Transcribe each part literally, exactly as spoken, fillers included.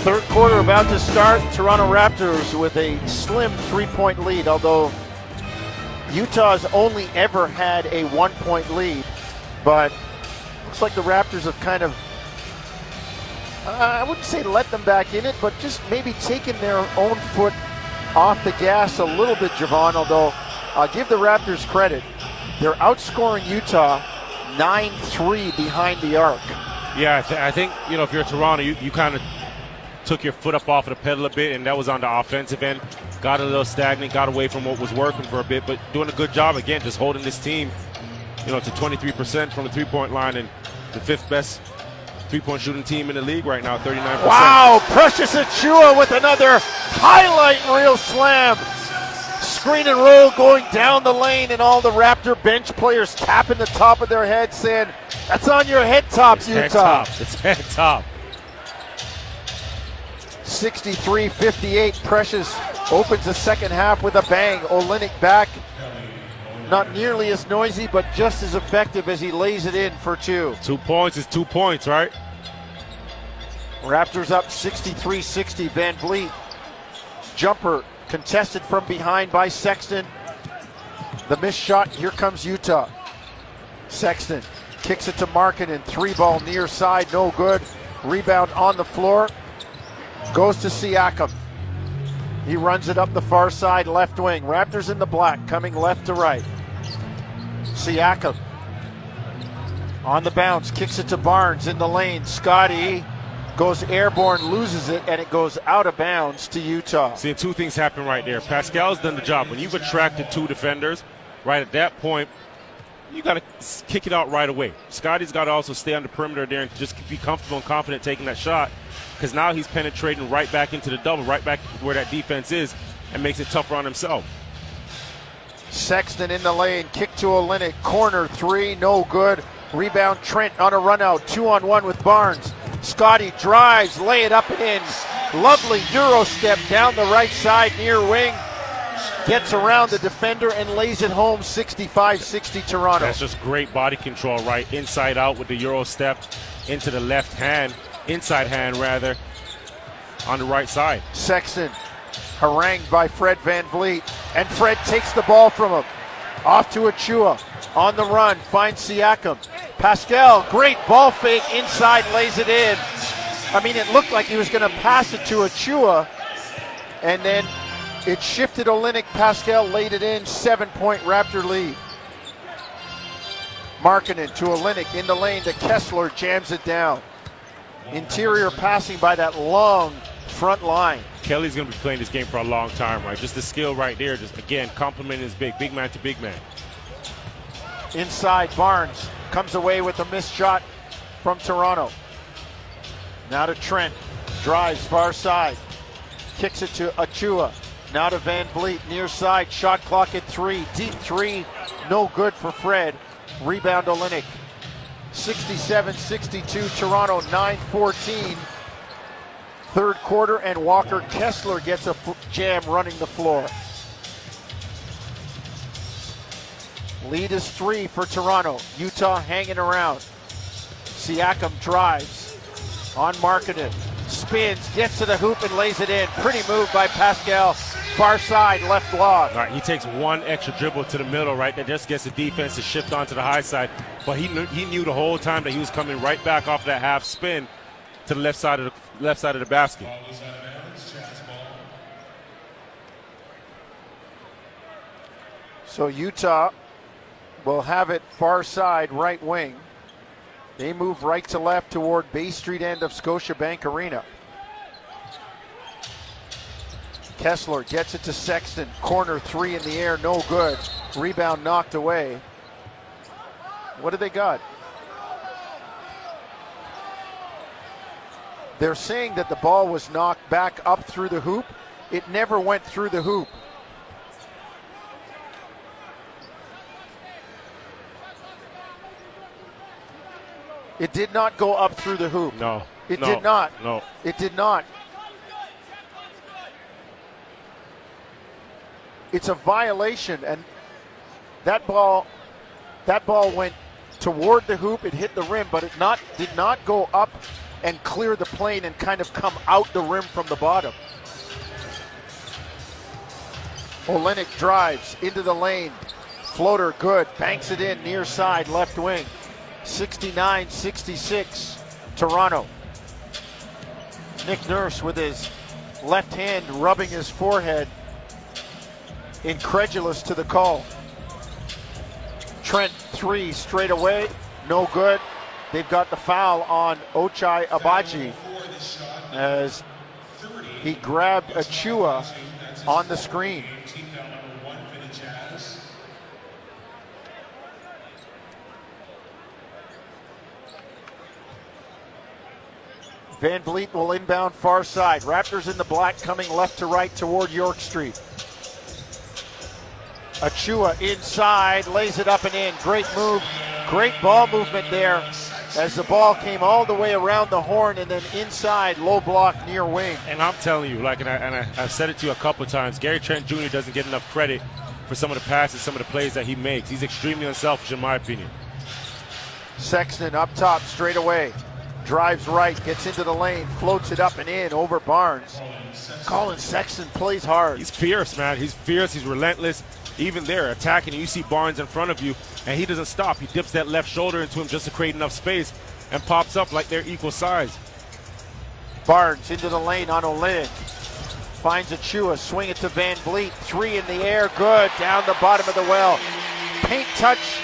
Third quarter about to start. Toronto Raptors with a slim three-point lead, although Utah's only ever had a one-point lead. But looks like the Raptors have kind of, uh, I wouldn't say let them back in it, but just maybe taken their own foot off the gas a little bit, Javon. Although I'll give the Raptors credit. They're outscoring Utah nine three behind the arc. Yeah, I, th- I think, you know, if you're Toronto, you, you kind of took your foot up off of the pedal a bit, and that was on the offensive end. Got a little stagnant, got away from what was working for a bit, but doing a good job, again, just holding this team, you know, to twenty-three percent from the three-point line, and the fifth best three-point shooting team in the league right now, thirty-nine percent. Wow, Precious Achiuwa with another highlight reel slam. Screen and roll going down the lane, and all the Raptor bench players tapping the top of their heads saying, that's on your head tops, Utah. Head tops. It's head top. sixty-three fifty-eight, Precious opens the second half with a bang. Olynyk back, not nearly as noisy, but just as effective as he lays it in for two. Two points is two points, right? Raptors up sixty-three sixty, VanVleet. Jumper contested from behind by Sexton. The missed shot, here comes Utah. Sexton kicks it to Markkanen, three ball near side, no good. Rebound on the floor. Goes to Siakam. He runs it up the far side, left wing. Raptors in the black, coming left to right. Siakam on the bounce, kicks it to Barnes in the lane. Scottie goes airborne, loses it, and it goes out of bounds to Utah. See, two things happen right there. Pascal's done the job. When you've attracted two defenders, right at that point, you got to kick it out right away. Scottie's got to also stay on the perimeter there and just be comfortable and confident taking that shot, because now he's penetrating right back into the double, right back where that defense is, and makes it tougher on himself. Sexton in the lane, kick to Olynyk, corner three, no good. Rebound Trent on a run out, two on one with Barnes. Scottie drives, lay it up in. Lovely Euro step down the right side near wing. Gets around the defender and lays it home, sixty-five sixty Toronto. That's just great body control, right? Inside out with the Euro step into the left hand, inside hand rather, on the right side. Sexton harangued by Fred VanVleet, and Fred takes the ball from him. Off to Achiuwa, on the run, finds Siakam. Pascal, great ball fake, inside, lays it in. I mean, it looked like he was going to pass it to Achiuwa, and then it shifted Olynyk. Pascal laid it in, seven-point Raptor lead. Markkanen to Olynyk in the lane to Kessler, jams it down. Interior passing by that long front line. Kelly's going to be playing this game for a long time, right? Just the skill right there. Just, again, complimenting his big, big man to big man. Inside, Barnes comes away with a missed shot from Toronto. Now to Trent. Drives far side. Kicks it to Achiuwa. Now to VanVleet, near side, shot clock at three, deep three, no good for Fred. Rebound Olynyk. sixty-seven sixty-two, Toronto, nine fourteen. Third quarter, and Walker Kessler gets a jam running the floor. Lead is three for Toronto. Utah hanging around. Siakam drives on Markkanen. Spins, gets to the hoop, and lays it in. Pretty move by Pascal. Far side, left block. All right, he takes one extra dribble to the middle, right? That just gets the defense to shift onto the high side. But he knew, he knew the whole time that he was coming right back off that half spin to the left side of the left side of the basket. So Utah will have it far side, right wing. They move right to left toward Bay Street end of Scotiabank Arena. Kessler gets it to Sexton. Corner three in the air, no good. Rebound knocked away. What do they got? They're saying that the ball was knocked back up through the hoop. It never went through the hoop. It did not go up through the hoop. No. It no, did not. No. It did not. It's a violation, and that ball, that ball went toward the hoop. It hit the rim, but it not did not go up and clear the plane and kind of come out the rim from the bottom. Olynyk drives into the lane. Floater good, banks it in near side, left wing. sixty-nine sixty-six, Toronto. Nick Nurse with his left hand rubbing his forehead, incredulous to the call. Trent, three straight away, no good. They've got the foul on Ochai Agbaji as he grabbed Achiuwa on the screen. VanVleet will inbound far side. Raptors in the black coming left to right toward York Street. Achiuwa inside, lays it up and in. Great move, great ball movement there as the ball came all the way around the horn and then inside, low block near wing. And I'm telling you, like, and, I, and I, I've said it to you a couple of times, Gary Trent Junior doesn't get enough credit for some of the passes, some of the plays that he makes. He's extremely unselfish in my opinion. Sexton up top straight away. Drives right, gets into the lane, floats it up and in over Barnes. Colin Sexton plays hard. He's fierce, man. He's fierce. He's relentless. Even there, attacking. You see Barnes in front of you, and he doesn't stop. He dips that left shoulder into him just to create enough space and pops up like they're equal size. Barnes into the lane on Olynyk. Finds Achiuwa. Swing it to VanVleet. Three in the air. Good. Down the bottom of the well. Paint touch.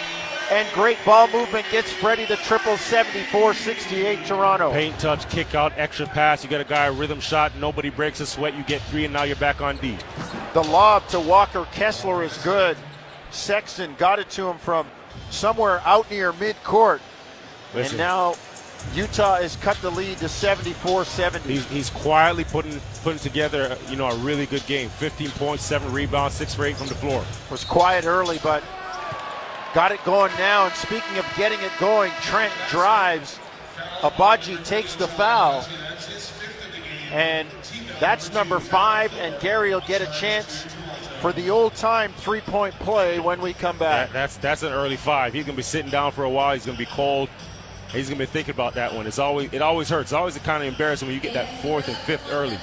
And great ball movement gets Freddie the triple. Seventy-four sixty-eight Toronto. Paint touch, kick out, extra pass. You got a guy, a rhythm shot. Nobody breaks a sweat. You get three, and now you're back on D. The lob to Walker Kessler is good. Sexton got it to him from somewhere out near midcourt. And now Utah has cut the lead to seventy-four seventy. He's, he's quietly putting putting together, you know, a really good game. fifteen points, seven rebounds, six for eight from the floor. Was quiet early, but got it going now, and speaking of getting it going, Trent drives. Agbaji takes the foul, and that's number five, and Gary will get a chance for the old-time three-point play when we come back. That, that's that's an early five. He's going to be sitting down for a while. He's going to be cold. He's going to be thinking about that one. It's always It always hurts. It's always kind of embarrassing when you get that fourth and fifth early.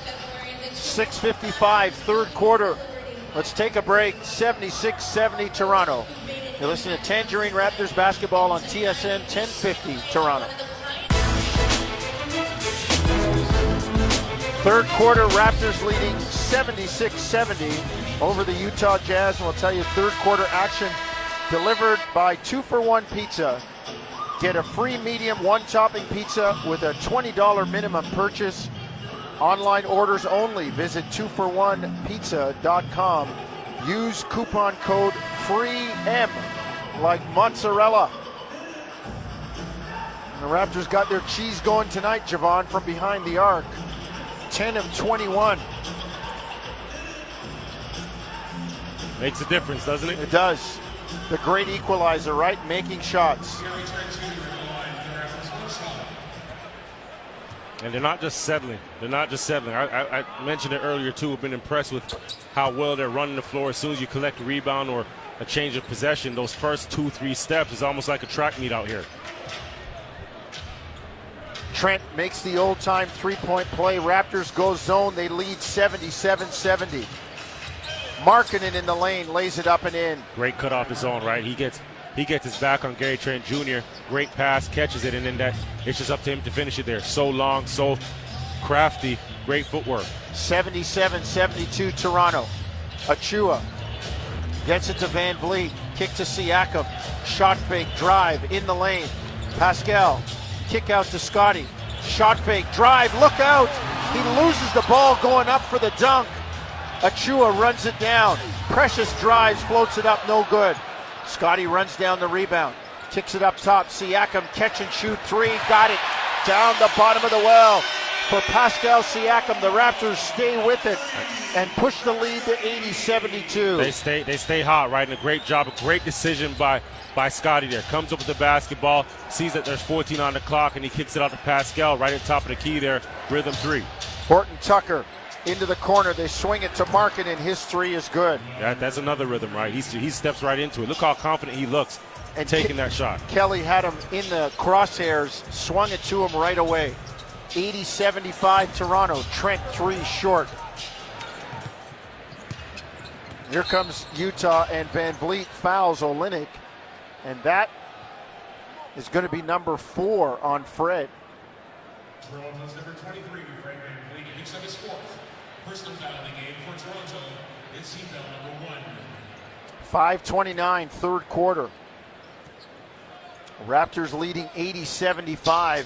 six fifty-five, third quarter. Let's take a break. seventy-six seventy Toronto. You're listening to Tangerine Raptors basketball on T S N ten fifty, Toronto. Third quarter, Raptors leading seventy-six seventy over the Utah Jazz. And we'll tell you third quarter action delivered by Two for One Pizza. Get a free medium one-topping pizza with a twenty dollars minimum purchase. Online orders only. Visit two for one pizza dot com. Use coupon code FREEM, like mozzarella. And the Raptors got their cheese going tonight, Javon, from behind the arc. ten of twenty-one. Makes a difference, doesn't it? It does. The great equalizer, right? Making shots. And they're not just settling. They're not just settling. I, I, I mentioned it earlier, too. I've been impressed with how well they're running the floor. As soon as you collect a rebound or a change of possession, those first two, three steps is almost like a track meet out here. Trent makes the old-time three-point play. Raptors go zone. They lead seventy-seven seventy. Markkanen in the lane, lays it up and in. Great cut off the zone, right? He gets... He gets his back on Gary Trent Junior Great pass, catches it, and then that it's just up to him to finish it there. So long, so crafty, great footwork. seventy-seven seventy-two Toronto. Achiuwa gets it to VanVleet, kick to Siakam, shot fake, drive, in the lane. Pascal, kick out to Scottie, shot fake, drive, look out! He loses the ball going up for the dunk. Achiuwa runs it down. Precious drives, floats it up, no good. Scottie runs down the rebound, kicks it up top. Siakam catch and shoot three, got it down the bottom of the well for Pascal Siakam. The Raptors stay with it and push the lead to eighty seventy-two. They stay, they stay hot, right? And a great job, a great decision by by Scottie there. Comes up with the basketball, sees that there's fourteen on the clock, and he kicks it out to Pascal right at the top of the key there. Rhythm three. Horton-Tucker. Into the corner, they swing it to Markkanen. His three is good. Yeah, that's another rhythm, right? He's, he steps right into it. Look how confident he looks and taking Ke- that shot. Kelly had him in the crosshairs, swung it to him right away. eighty seventy-five Toronto. Trent three short. Here comes Utah, and VanVleet fouls Olynyk, and that is going to be number four on Fred. Toronto's number twenty-three, Fred VanVleet, picks up his fourth personal foul in the game for Toronto. It's team foul number one. five twenty-nine, third quarter. Raptors leading eighty seventy-five.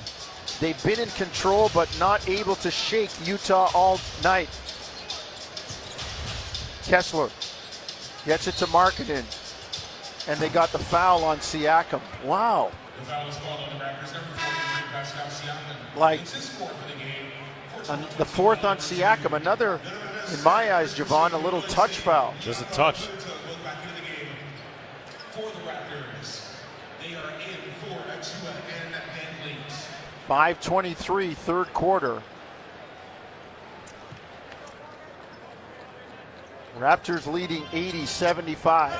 They've been in control but not able to shake Utah all night. Kessler gets it to Markkanen, and they got the foul on Siakam. Wow. The foul is called on the Raptors, number forty-three, Pascal Siakam. Like, the fourth on Siakam, another, in my eyes, Javon, a little touch foul. Just a touch. five twenty-three, third quarter. Raptors leading eighty seventy-five.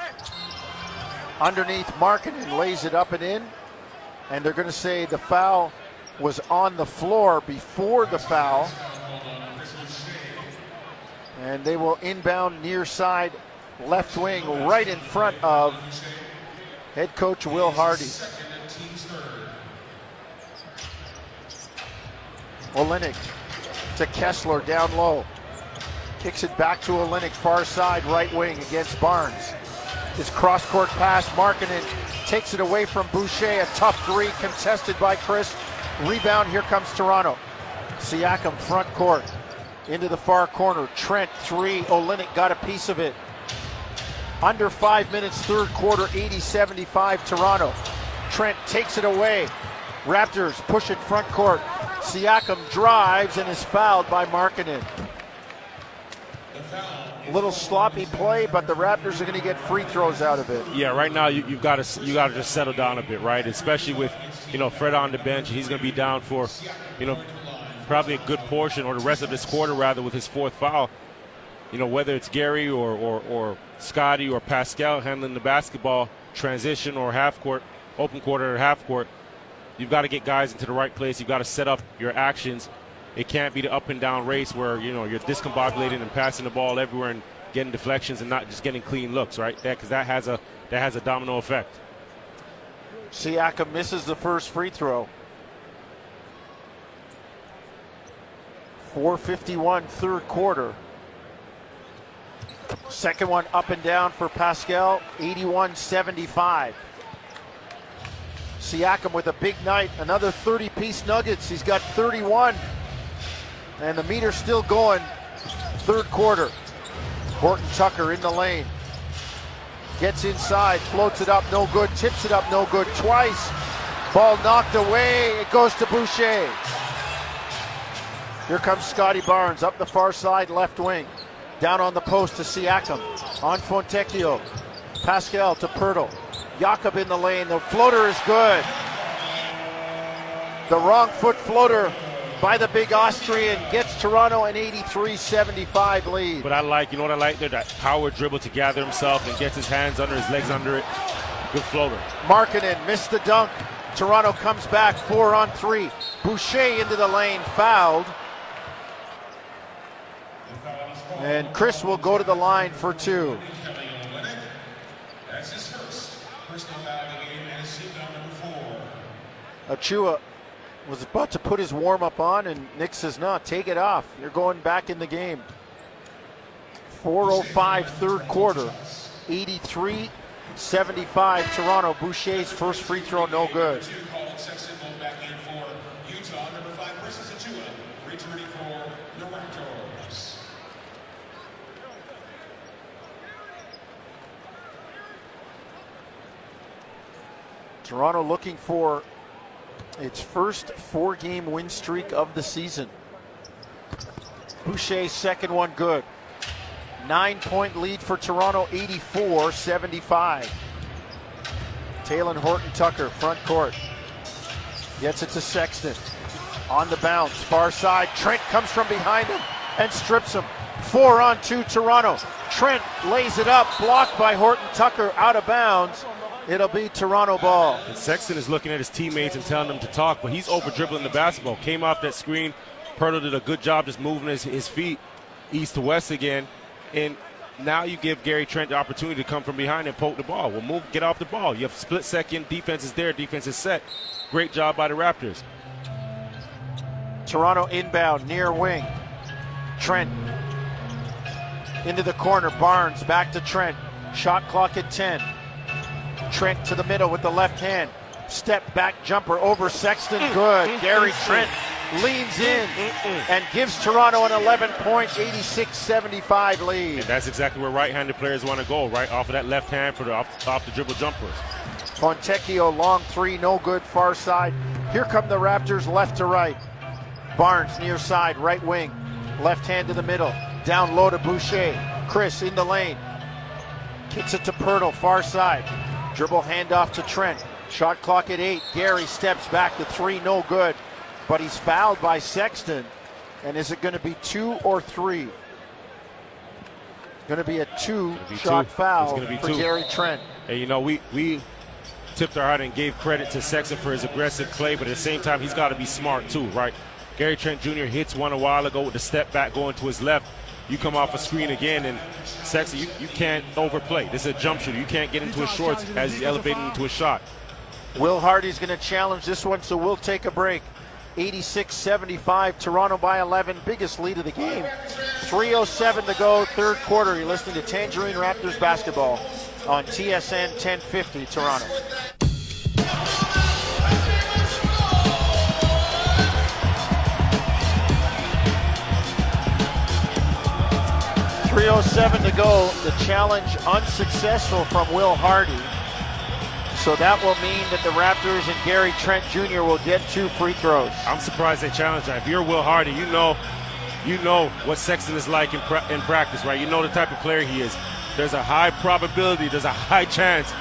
Underneath, Markkanen lays it up and in, and they're going to say the foul was on the floor before the foul. And they will inbound near side, left wing, right in front of head coach Will Hardy. Olynyk to Kessler down low. Kicks it back to Olynyk, far side, right wing against Barnes. His cross-court pass, Markkanen takes it away from Boucher. A tough three contested by Chris. Rebound, here comes Toronto. Siakam front court into the far corner. Trent three, Olynyk got a piece of it. Under five minutes, third quarter, eighty seventy-five Toronto. Trent takes it away. Raptors push it front court. Siakam drives and is fouled by Markkanen. A little sloppy play, but the Raptors are going to get free throws out of it. Yeah, right now you, you've got to you got to just settle down a bit, right? Especially with, you know, Fred on the bench. He's going to be down for, you know, probably a good portion or the rest of this quarter, rather, with his fourth foul. You know, whether it's Gary or or, or Scottie or Pascal handling the basketball, transition or half court, open quarter or half court, you've got to get guys into the right place. You've got to set up your actions. It can't be the up and down race where, you know, you're discombobulated and passing the ball everywhere and getting deflections and not just getting clean looks, right? That because that has a that has a domino effect. Siakam misses the first free throw. four fifty-one, third quarter. Second one up and down for Pascal, eighty-one seventy-five. Siakam with a big night, another thirty-piece nuggets. He's got thirty-one. And the meter's still going, third quarter. Horton-Tucker in the lane. Gets inside, floats it up, no good, tips it up, no good, twice. Ball knocked away, it goes to Boucher. Here comes Scottie Barnes, up the far side, left wing. Down on the post to Siakam, on Fontecchio. Pascal to Poeltl. Jakob in the lane, the floater is good. The wrong foot floater by the big Austrian gets Toronto an eighty-three seventy-five lead. But I like, you know what I like there? That power dribble to gather himself and gets his hands under, his legs under it. Good floater. Markkanen missed the dunk. Toronto comes back, four on three. Boucher into the lane, fouled. And Chris will go to the line for two. That's his first personal foul of the game, and it's foul number four. Achiuwa was about to put his warm-up on, and Nick says, no, take it off. You're going back in the game. four oh five third quarter, eighty-three seventy-five Toronto. Boucher's first free throw, no good. Colin Sexton going back in for Utah, number five, Precious Achiuwa, returning for the Raptors. Toronto looking for its first four-game win streak of the season. Boucher's second one good. Nine-point lead for Toronto, eighty-four seventy-five. Talen Horton-Tucker, front court. Gets it to Sexton. On the bounce, far side. Trent comes from behind him and strips him. Four on two, Toronto. Trent lays it up, blocked by Horton-Tucker, out of bounds. It'll be Toronto ball. And Sexton is looking at his teammates and telling them to talk, but he's over-dribbling the basketball. Came off that screen. Poeltl did a good job just moving his, his feet east to west again. And now you give Gary Trent the opportunity to come from behind and poke the ball. Well, move, get off the ball. You have split second. Defense is there. Defense is set. Great job by the Raptors. Toronto inbound, near wing. Trent into the corner. Barnes back to Trent. Shot clock at ten. Trent to the middle with the left hand. Step back jumper over Sexton. Good. Mm-hmm. Gary Trent leans in mm-hmm. and gives Toronto an eleven-point, eighty-six seventy-five lead. And that's exactly where right-handed players want to go, right off of that left hand for the off, off the dribble jumpers. Fontecchio, long three, no good, far side. Here come the Raptors left to right. Barnes near side, right wing. Left hand to the middle. Down low to Boucher. Chris in the lane. Kicks it to Poeltl, far side. Dribble handoff to Trent. Shot clock at eight. Gary steps back to three, no good. But he's fouled by Sexton. And is it going to be two or three? Going to be a two-shot foul for two. Gary Trent. And, you know, we we tipped our hat and gave credit to Sexton for his aggressive play, but at the same time, he's got to be smart too, right? Gary Trent Junior hits one a while ago with the step back going to his left. You come off a screen again, and Sexton, you, you can't overplay. This is a jump shooter. You can't get into his shorts as he's elevating into a shot. Will Hardy's going to challenge this one, so we'll take a break. eighty-six seventy-five, Toronto by eleven, biggest lead of the game. three oh seven to go, third quarter. You're listening to Tangerine Raptors basketball on T S N ten fifty, Toronto. three oh seven to go. The challenge unsuccessful from Will Hardy. So that will mean that the Raptors and Gary Trent Junior will get two free throws. I'm surprised they challenged that. If you're Will Hardy, you know you know what Sexton is like in, pra- in practice, right? You know the type of player he is. There's a high probability, there's a high chance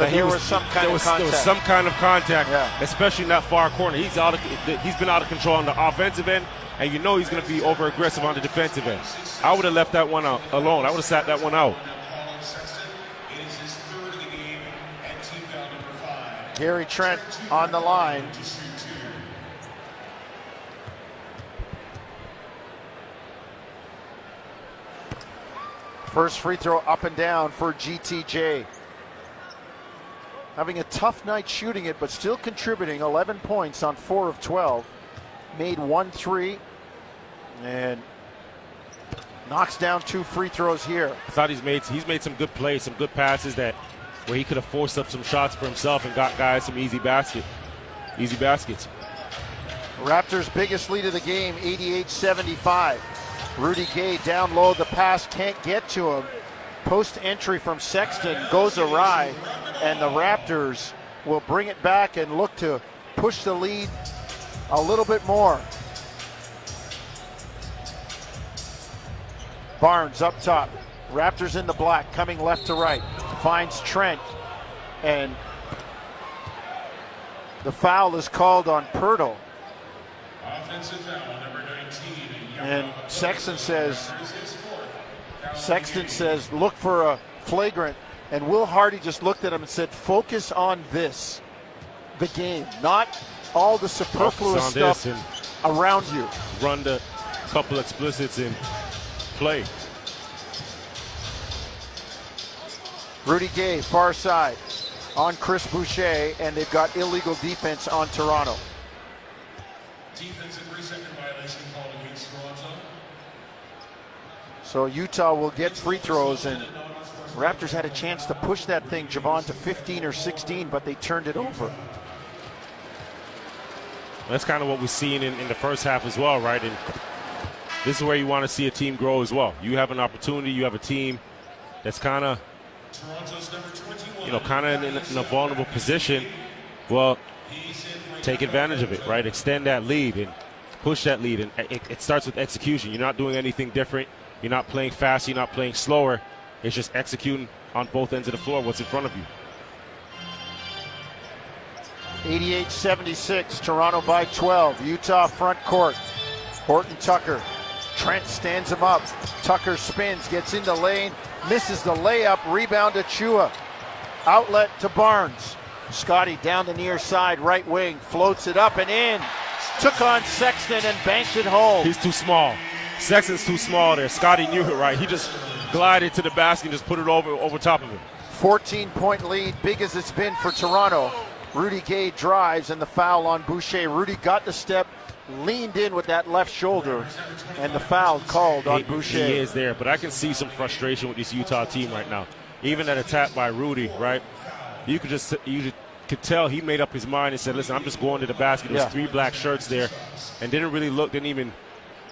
that there was, was some kind there of was, contact. There was some kind of contact, yeah. Especially in that far corner. He's out of, he's been out of control on the offensive end, and you know he's going to be over-aggressive on the defensive end. I would have left that one out alone. I would have sat that one out. Gary Trent on the line. First free throw up and down for G T J. Having a tough night shooting it, but still contributing eleven points on four of twelve. Made one three and knocks down two free throws here. I thought he's made he's made some good plays, some good passes that where he could have forced up some shots for himself and got guys some easy basket, easy baskets. Raptors' biggest lead of the game, eighty-eight seventy-five. Rudy Gay down low, the pass can't get to him. Post entry from Sexton goes awry, and the Raptors will bring it back and look to push the lead a little bit more. Barnes up top. Raptors in the black, coming left to right. Finds Trent, and the foul is called on Poeltl. Offensive foul, number nineteen. And Sexton says, Sexton says, look for a flagrant. And Will Hardy just looked at him and said, focus on this, the game, not all the superfluous stuff around you. Run the couple explicits in play. Rudy Gay, far side, on Chris Boucher, and they've got illegal defense on Toronto. Defensive three-second violation called against Toronto. So Utah will get free throws, and Raptors had a chance to push that thing, Javon, to fifteen or sixteen, but they turned it over. That's kind of what we've seen in, in the first half as well, right? And this is where you want to see a team grow as well. You have an opportunity, you have a team that's kind of, you know, kind of in, in a vulnerable position. Well, take advantage of it, right? Extend that lead and push that lead. And it, it starts with execution. You're not doing anything different. You're not playing fast. You're not playing slower. It's just executing on both ends of the floor what's in front of you. eighty-eight seventy-six, Toronto by twelve. Utah front court. Horton-Tucker. Trent stands him up. Tucker spins, gets in the lane, misses the layup, rebound to Achiuwa. Outlet to Barnes. Scottie down the near side, right wing, floats it up and in. Took on Sexton and banked it home. He's too small. Sexton's too small there. Scottie knew it, right? He just glided to the basket and just put it over, over top of him. fourteen-point lead, big as it's been for Toronto. Rudy Gay drives and the foul on Boucher. Rudy got the step, leaned in with that left shoulder, and the foul called on he, Boucher. He is there, but I can see some frustration with this Utah team right now. Even at a tap by Rudy, right? You could just you could tell he made up his mind and said, listen, I'm just going to the basket. There's yeah. three black shirts there, and didn't really look, didn't even,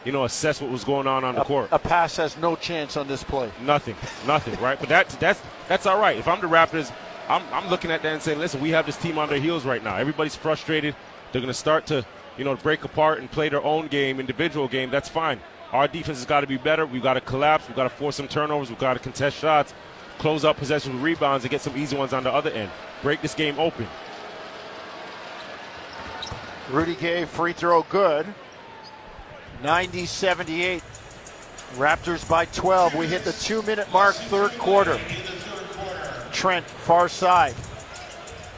you know, assess what was going on on a, the court. A pass has no chance on this play. Nothing, nothing, right? But that, that's that's all right. If I'm the Raptors, I'm, I'm looking at that and saying, listen, we have this team on their heels right now. Everybody's frustrated. They're going to start to, you know, break apart and play their own game, individual game. That's fine. Our defense has got to be better. We've got to collapse. We've got to force some turnovers. We've got to contest shots, close up possession with rebounds, and get some easy ones on the other end. Break this game open. Rudy Gay, free throw good. ninety seventy-eight. Raptors by twelve. We hit the two-minute mark, third quarter. Trent, far side,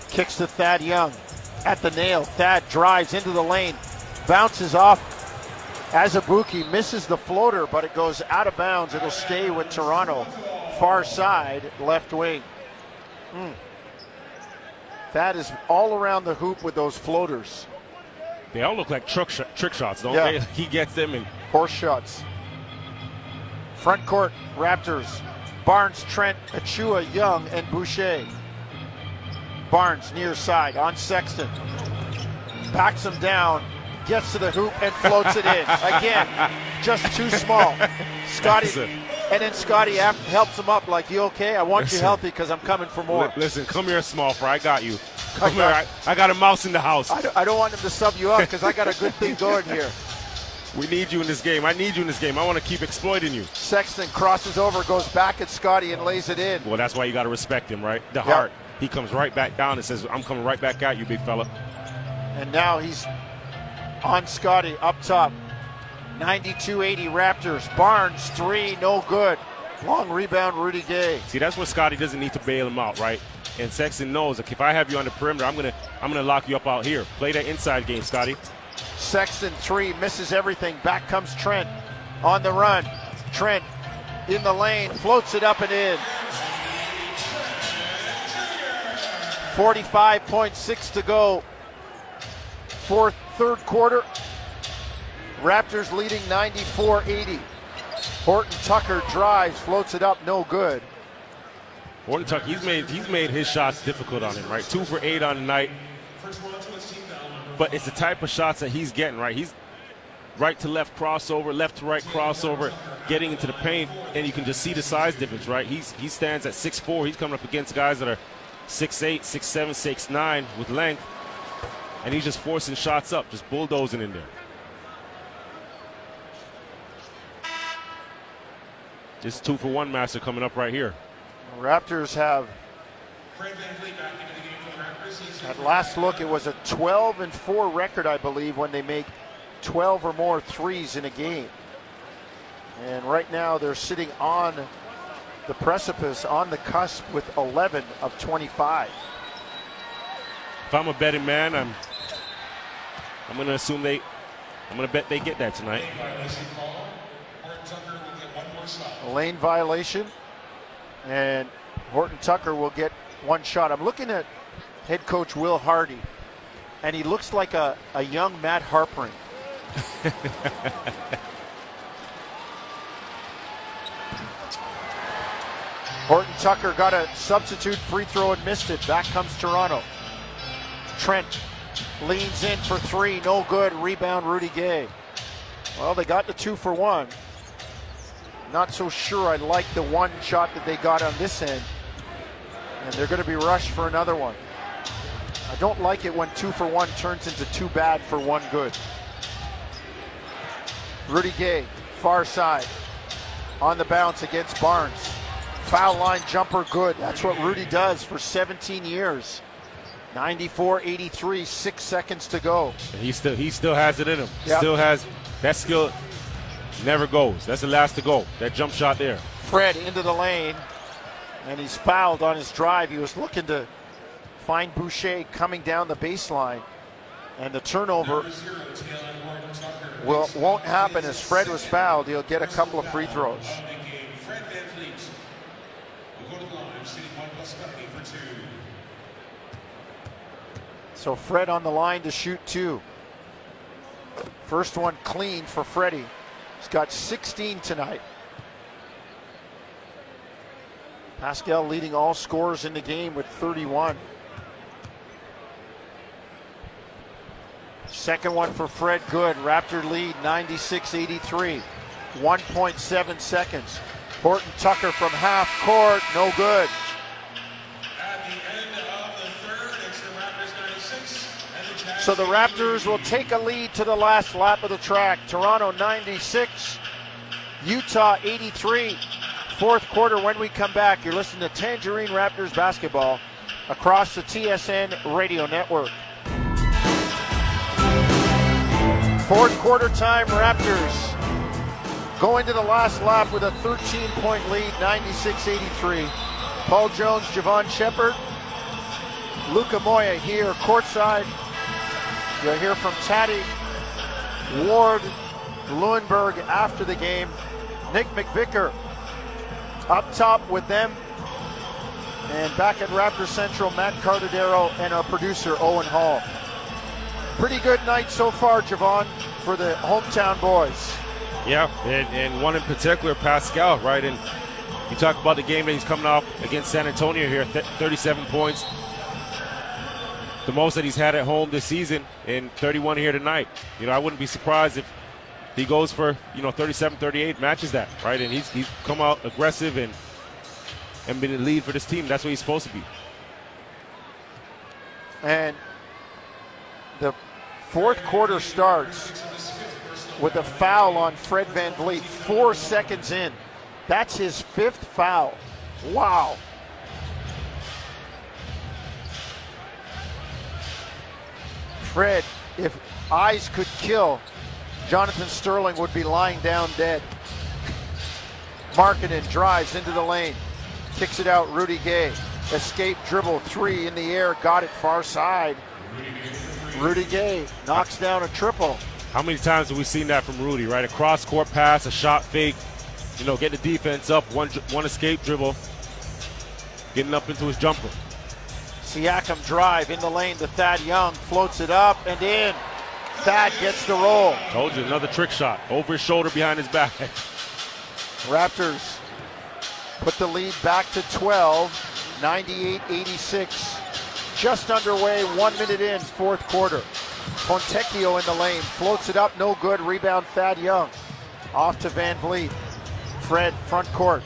kicks to Thad Young at the nail. Thad drives into the lane, bounces off Azabuki, misses the floater, but it goes out of bounds. It'll stay with Toronto. Far side, left wing. Mm. Thad is all around the hoop with those floaters. They all look like trick, sh- trick shots, don't yeah. they? He gets them in. Horse shots. Front court, Raptors. Barnes, Trent, Achiuwa, Young, and Boucher. Barnes near side on Sexton. Backs him down, gets to the hoop, and floats it in. Again, just too small. Scottie, and then Scottie helps him up like, you okay? I want listen, you healthy because I'm coming for more. L- listen, come here, small fry. I got you. Come I got, here. I, I got a mouse in the house. I don't, I don't want him to sub you up because I got a good thing going here. We need you in this game. I need you in this game. I want to keep exploiting you. Sexton crosses over, goes back at Scottie, and lays it in. Well, that's why you got to respect him, right? The yep. heart. He comes right back down and says, I'm coming right back at you, big fella. And now he's on Scottie up top. ninety-two eighty Raptors. Barnes, three, no good. Long rebound, Rudy Gay. See, that's where Scottie doesn't need to bail him out, right? And Sexton knows, like, if I have you on the perimeter, I'm going to I'm gonna lock you up out here. Play that inside game, Scottie. Sexton, three, misses everything. Back comes Trent on the run. Trent in the lane, floats it up and in. forty-five point six to go. Fourth, third quarter. Raptors leading ninety-four eighty. Horton-Tucker drives, floats it up, no good. Horton-Tucker, he's made, he's made his shots difficult on him, right? Two for eight on the night. But it's the type of shots that he's getting, right? He's right to left crossover, left to right crossover, getting into the paint, and you can just see the size difference, right? He's he stands at six four. He's coming up against guys that are six eight, six seven, six nine with length, and he's just forcing shots up, just bulldozing in there. This two for one master coming up right here. Raptors have. Fred VanVleet back into the game. At last look, it was a twelve and four record, I believe, when they make twelve or more threes in a game. And right now, they're sitting on the precipice, on the cusp, with eleven of twenty-five. If I'm a betting man, I'm I'm going to assume they, I'm going to bet they get that tonight. Lane violation, and Horton-Tucker will get one shot. I'm looking at head coach Will Hardy, and he looks like a, a young Matt Harpering. Horton-Tucker got a substitute free throw and missed it. Back comes Toronto. Trent leans in for three, no good. Rebound, Rudy Gay. Well, they got the two for one. Not so sure I like the one shot that they got on this end, and they're going to be rushed for another one. I don't like it when two for one turns into two bad for one good. Rudy Gay, far side, on the bounce against Barnes. Foul line jumper good. That's what Rudy does for seventeen years. ninety-four eighty-three, six seconds to go. And he still he still has it in him. Yep. Still has that skill. Never goes. That's the last to go. That jump shot there. Fred into the lane. and he's fouled on his drive. He was looking to find Boucher coming down the baseline, and the turnover zero, will, won't happen as Fred was fouled. He'll get a couple of free throws. Fred VanVleet will go to the line, sitting one plus penalty for two. So Fred on the line to shoot two. First one clean for Freddie. He's got sixteen tonight. Pascal leading all scorers in the game with thirty-one. Second one for Fred, good. Raptor lead, ninety-six eighty-three. one point seven seconds. Horton-Tucker from half court, no good. At the end of the third, it's the Raptors ninety-six. And the Jazz, so the Raptors will take a lead to the last lap of the track. Toronto ninety-six, Utah eighty-three. Fourth quarter when we come back. You're listening to Tangerine Raptors basketball across the T S N radio network. Fourth quarter time, Raptors going to the last lap with a thirteen-point lead, ninety-six eighty-three. Paul Jones, Javon Shepherd, Luka Moya here courtside. You'll hear from Tatty Ward Luenberg after the game. Nick McVicker up top with them, and back at Raptor Central, Matt Cardadero and our producer Owen Hall. Pretty good night so far, Javon, for the hometown boys. Yeah, and, and one in particular, Pascal, right? And you talk about the game that he's coming off against San Antonio here, th- thirty-seven points, the most that he's had at home this season, and thirty-one here tonight. You know, I wouldn't be surprised if he goes for, you know, thirty-seven thirty-eight, matches that, right? And he's he's come out aggressive and and been the lead for this team. That's what he's supposed to be. And the fourth quarter starts with a foul on Fred VanVleet, four seconds in. That's his fifth foul. Wow. Fred, if eyes could kill, Jonathan Sterling would be lying down dead. Markkanen drives into the lane, kicks it out. Rudy Gay, escape dribble, three in the air, got it far side. Rudy Gay knocks down a triple. How many times have we seen that from Rudy, right? A cross-court pass, a shot fake, you know, get the defense up, one, one escape dribble, getting up into his jumper. Siakam drive in the lane to Thad Young, floats it up and in. Thad gets the roll. Told you, another trick shot. Over his shoulder, behind his back. Raptors put the lead back to twelve, ninety-eight eighty-six. Just underway, one minute in, fourth quarter. Fontecchio in the lane, floats it up, no good. Rebound, Thad Young. Off to VanVleet. Fred, front court.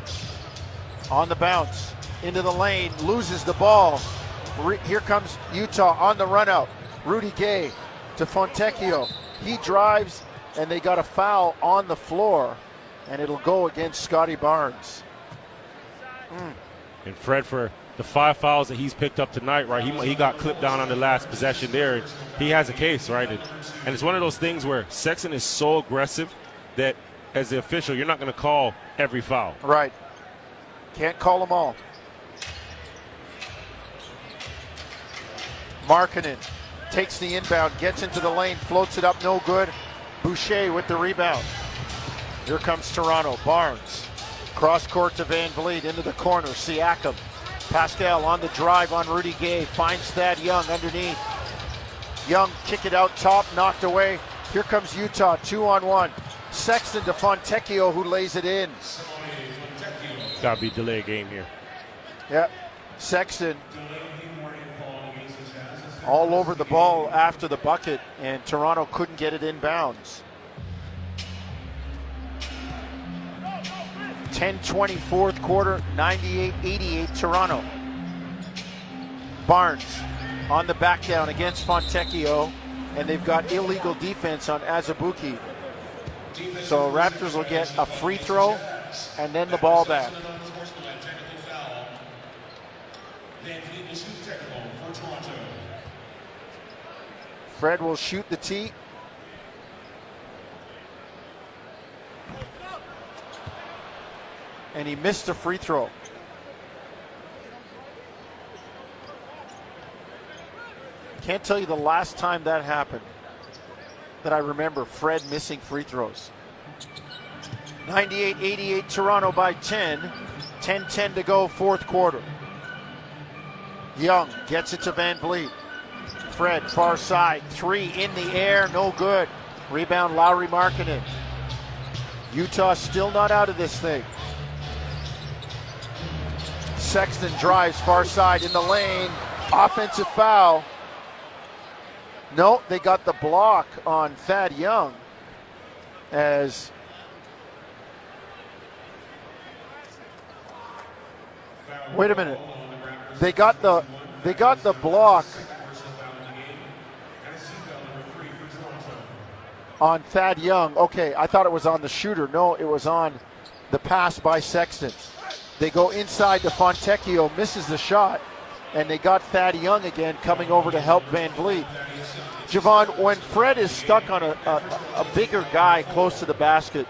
On the bounce, into the lane, loses the ball. Re- here comes Utah on the run out. Rudy Gay to Fontecchio, he drives, and they got a foul on the floor, and it'll go against Scottie Barnes. Mm. And Fred, for the five fouls that he's picked up tonight, right, he he got clipped down on the last possession there. He has a case, right? And, and it's one of those things where Sexton is so aggressive that as the official, you're not going to call every foul. Right. Can't call them all. Markkanen takes the inbound, gets into the lane, floats it up, no good. Boucher with the rebound. Here comes Toronto. Barnes, cross court to VanVleet, into the corner, Siakam. Pascal on the drive on Rudy Gay, finds Thad Young underneath. Young kick it out top, knocked away. Here comes Utah, two on one. Sexton to Fontecchio, who lays it in. Gotta be delay game here. Yep, Sexton all over the ball after the bucket, and Toronto couldn't get it in bounds. ten twenty fourth quarter, ninety-eight eighty-eight Toronto. Barnes on the back down against Fontecchio, and they've got illegal defense on Azabuki. So Raptors will get a free throw and then the ball back. Fred will shoot the tee. And he missed a free throw. Can't tell you the last time that happened that I remember Fred missing free throws. ninety-eight eighty-eight Toronto by ten. ten ten to go, fourth quarter. Young gets it to VanVleet. Fred, far side, three in the air, no good. Rebound, Lauri Markkanen. Utah still not out of this thing. Sexton drives far side in the lane. Offensive foul. No, they got the block on Thad Young as Wait a minute. They got the they got the block on Thad Young. Okay, I thought it was on the shooter. No, it was on the pass by Sexton. They go inside to Fontecchio, misses the shot, and they got Thad Young again coming over to help VanVleet. Javon, when Fred is stuck on a, a, a bigger guy close to the basket,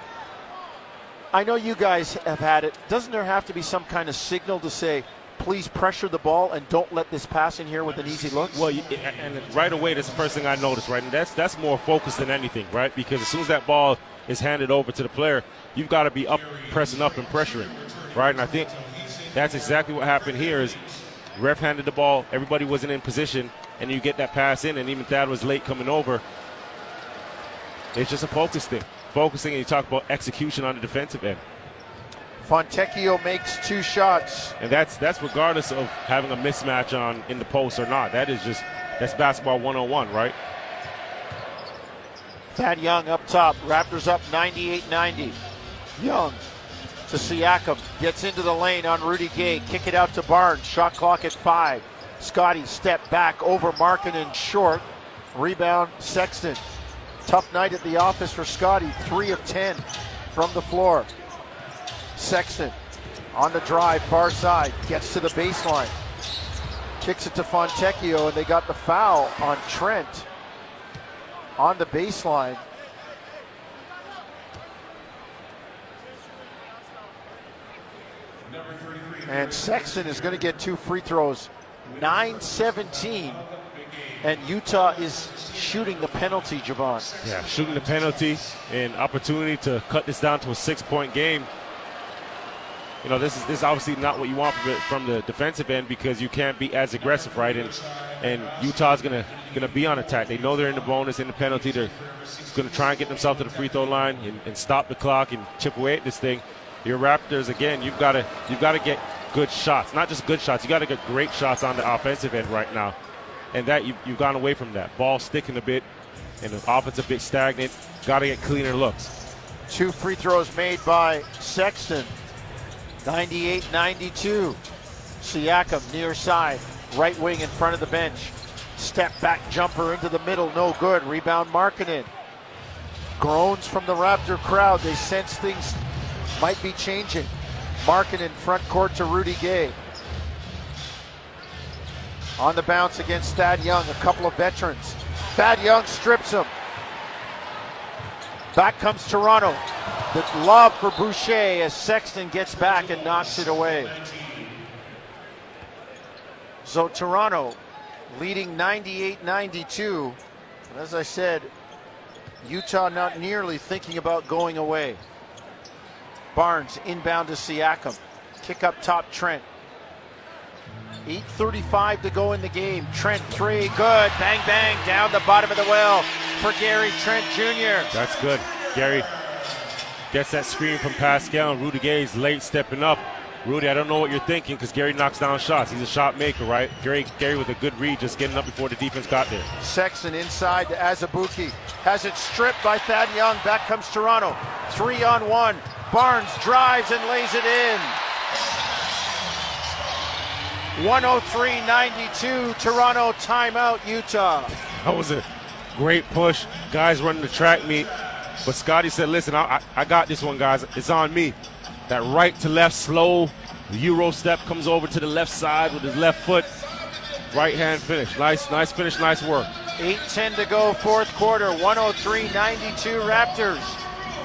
I know you guys have had it. Doesn't there have to be some kind of signal to say, please pressure the ball and don't let this pass in here with an easy look? Well, you, and right away, that's the first thing I noticed, right? And that's that's more focus than anything, right? Because as soon as that ball is handed over to the player, you've got to be up, pressing up and pressuring, right? And I think that's exactly what happened here is ref handed the ball, everybody wasn't in position, and you get that pass in, and even Thad was late coming over. It's just a focus thing. Focusing, and you talk about execution on the defensive end. Fontecchio makes two shots, and that's that's regardless of having a mismatch on in the post or not. That is just that's basketball one oh one, right? Thad Young up top. Raptors up ninety-eight ninety. Young to Siakam, gets into the lane on Rudy Gay, kick it out to Barnes. Shot clock at five. Scottie step back over Markkanen short. Rebound Sexton. Tough night at the office for Scottie. three of ten from the floor. Sexton on the drive, far side, gets to the baseline. Kicks it to Fontecchio, and they got the foul on Trent on the baseline. And Sexton is going to get two free throws. nine seventeen. And Utah is shooting the penalty, Javon. Yeah, shooting the penalty and opportunity to cut this down to a six-point game. You know, this is this is obviously not what you want from, it, from the defensive end because you can't be as aggressive, right? And and Utah's gonna gonna be on attack. They know they're in the bonus, in the penalty. They're gonna try and get themselves to the free throw line and, and stop the clock and chip away at this thing. Your Raptors again. You've got to you've got to get good shots, not just good shots. You got to get great shots on the offensive end right now. And that you, you've gone away from that. Ball sticking a bit, and the offense a bit stagnant. Got to get cleaner looks. Two free throws made by Sexton. ninety-eight ninety-two. Siakam near side, right wing in front of the bench. Step back jumper into the middle, no good. Rebound Markkanen. Groans from the Raptor crowd. They sense things might be changing. Markkanen front court to Rudy Gay. On the bounce against Thad Young, a couple of veterans. Thad Young strips him. Back comes Toronto. The lob for Boucher as Sexton gets back and knocks it away. So Toronto leading ninety-eight ninety-two. And as I said, Utah not nearly thinking about going away. Barnes inbound to Siakam. Kick up top, Trent. eight thirty-five to go in the game. Trent three, good, bang, bang, down the bottom of the well for Gary Trent Junior That's good. Gary gets that screen from Pascal, and Rudy Gay's late stepping up. Rudy, I don't know what you're thinking because Gary knocks down shots. He's a shot maker, right? Gary, Gary with a good read, just getting up before the defense got there. Sexton inside to Azabuki. Has it stripped by Thad Young. Back comes Toronto. Three on one. Barnes drives and lays it in. one oh three ninety-two, Toronto timeout, Utah. That was a great push. Guys running the track meet. But Scottie said, listen, I, I, I got this one, guys. It's on me. That right to left slow Euro step comes over to the left side with his left foot. Right hand finish. Nice, nice finish, nice work. eight ten to go, fourth quarter, one oh three ninety-two Raptors.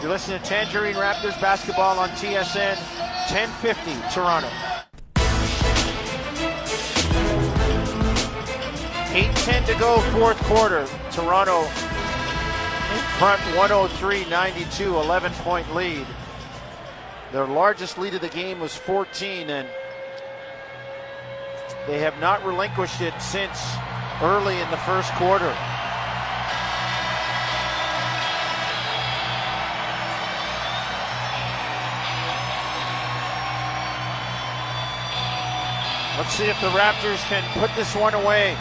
You're listening to Tangerine Raptors basketball on T S N ten fifty, Toronto. eight ten to go, fourth quarter. Toronto in front, one oh three ninety-two, eleven-point lead. Their largest lead of the game was fourteen, and they have not relinquished it since early in the first quarter. Let's see if the Raptors can put this one away.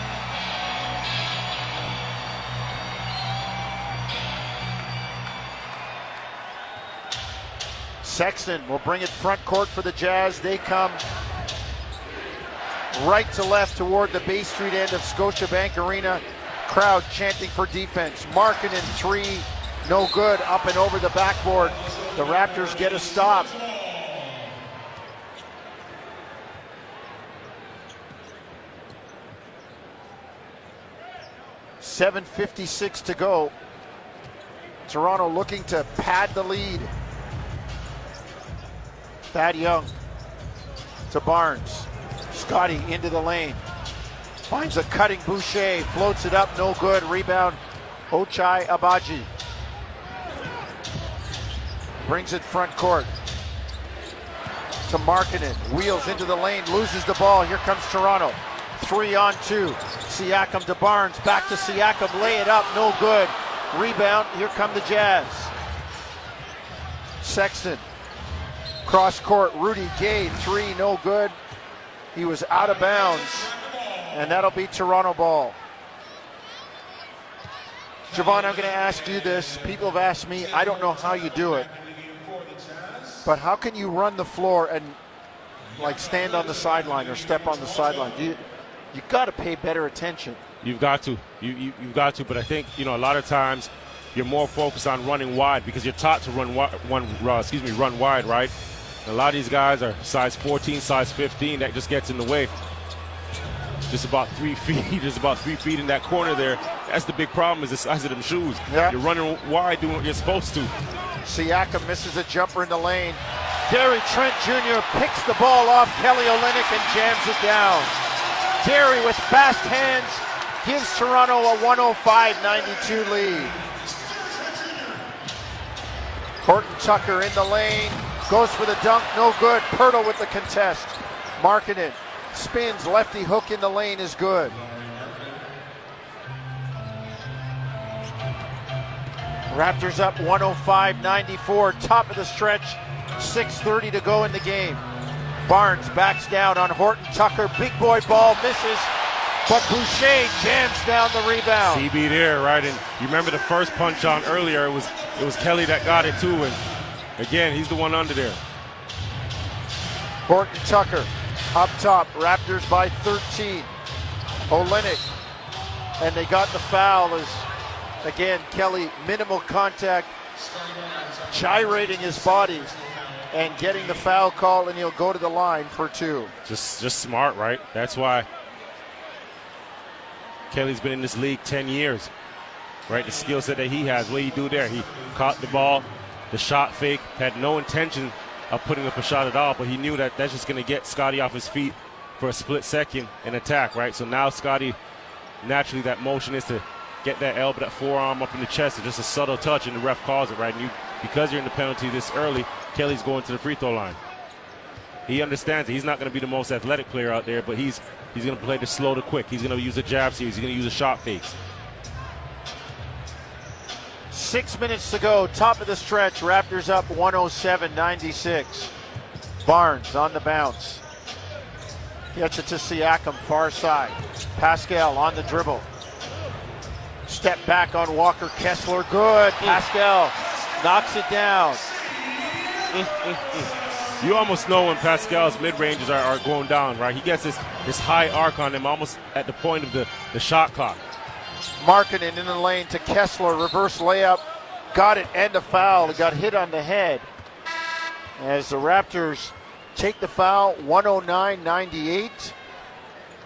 Sexton will bring it front court for the Jazz. They come right to left toward the Bay Street end of Scotiabank Arena. Crowd chanting for defense. Markkanen three, no good, up and over the backboard. The Raptors get a stop. seven fifty-six to go. Toronto looking to pad the lead. Thad Young to Barnes. Scottie into the lane. Finds a cutting Boucher. Floats it up. No good. Rebound. Ochai Agbaji. Brings it front court. To Markkanen. Wheels into the lane. Loses the ball. Here comes Toronto. Three on two. Siakam to Barnes. Back to Siakam. Lay it up. No good. Rebound. Here come the Jazz. Sexton. Cross court. Rudy Gay. Three. No good. He was out of bounds, and that'll be Toronto ball. Javon, I'm going to ask you this. People have asked me, I don't know how you do it, but how can you run the floor and like stand on the sideline or step on the sideline? You you got to pay better attention. You've got to. You, you you've got to. But I think you know a lot of times you're more focused on running wide because you're taught to run wi- one. Uh, excuse me, run wide, right? A lot of these guys are size fourteen, size fifteen. That just gets in the way. Just about three feet. Just about three feet in that corner there. That's the big problem is the size of them shoes. Yeah. You're running wide doing what you're supposed to. Siakam misses a jumper in the lane. Gary Trent Junior picks the ball off Kelly Olynyk and jams it down. Gary with fast hands gives Toronto a one oh five ninety-two lead. Horton-Tucker in the lane. Goes for the dunk, no good. Poeltl with the contest. Markkanen spins, lefty hook in the lane is good. Raptors up one oh five ninety-four, top of the stretch, six thirty to go in the game. Barnes backs down on Horton-Tucker, big boy ball, misses, but Boucher jams down the rebound. C B there, right? And you remember the first punch on earlier, it was, it was Kelly that got it too, and again, he's the one under there. Horton-Tucker up top. Raptors by thirteen. Olynyk. And they got the foul as, again, Kelly, minimal contact, gyrating his body and getting the foul call, and he'll go to the line for two. Just, just smart, right? That's why Kelly's been in this league ten years, right? The skill set that he has. What do you do there? He caught the ball. The shot fake, had no intention of putting up a shot at all, but he knew that that's just going to get Scottie off his feet for a split second and attack, right? So now Scottie, naturally, that motion is to get that elbow, that forearm up in the chest. It's just a subtle touch, and the ref calls it, right? And you, because you're in the penalty this early, Kelly's going to the free throw line. He understands it. He's not going to be the most athletic player out there, but he's he's going to play the slow to quick. He's going to use the jab series. He's going to use the shot fakes. Six minutes to go, top of the stretch. Raptors up one oh seven ninety-six. Barnes on the bounce. Gets it to Siakam, far side. Pascal on the dribble. Step back on Walker Kessler, good. Pascal knocks it down. You almost know when Pascal's mid-rangers are, are going down, right? He gets this, this high arc on him almost at the point of the, the shot clock. Markkanen in the lane to Kessler, reverse layup, got it, and a foul. It got hit on the head. As the Raptors take the foul, one oh nine ninety-eight.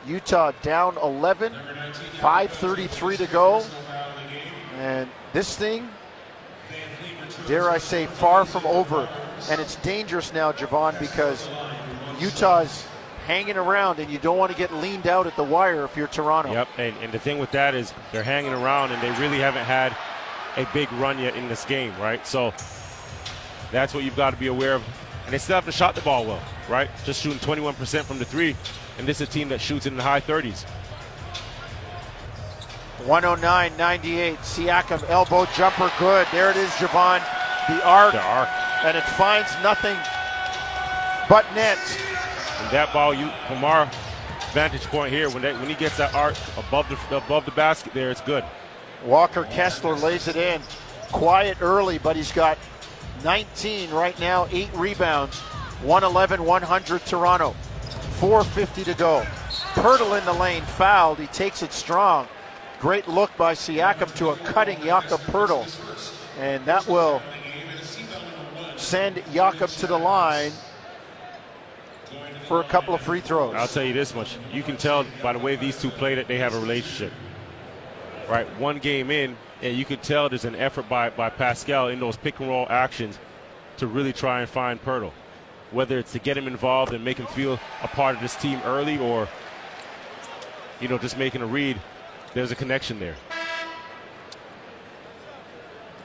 Utah down eleven, five thirty-three to go. And this thing, dare I say, far from over. And it's dangerous now, Javon, because Utah's hanging around, and you don't want to get leaned out at the wire if you're Toronto. Yep, and, and the thing with that is they're hanging around, and they really haven't had a big run yet in this game, right? So that's what you've got to be aware of. And they still haven't shot the ball well, right? Just shooting twenty-one percent from the three, and this is a team that shoots in the high thirties. one oh nine ninety-eight, Siakam elbow jumper, good. There it is, Javon, the arc, the arc. And it finds nothing but net. And that ball, you from our vantage point here, when, they, when he gets that arc above the, above the basket there, it's good. Walker Kessler lays it in. Quiet early, but he's got nineteen right now, eight rebounds. one eleven one hundred Toronto, four fifty to go. Poeltl in the lane, fouled, he takes it strong. Great look by Siakam to a cutting Jakob Poeltl. And that will send Jakob to the line for a couple of free throws. I'll tell you this much. You can tell by the way these two play that they have a relationship. Right, one game in, and you could tell there's an effort by, by Pascal in those pick-and-roll actions to really try and find Poeltl, whether it's to get him involved and make him feel a part of this team early or, you know, just making a read. There's a connection there.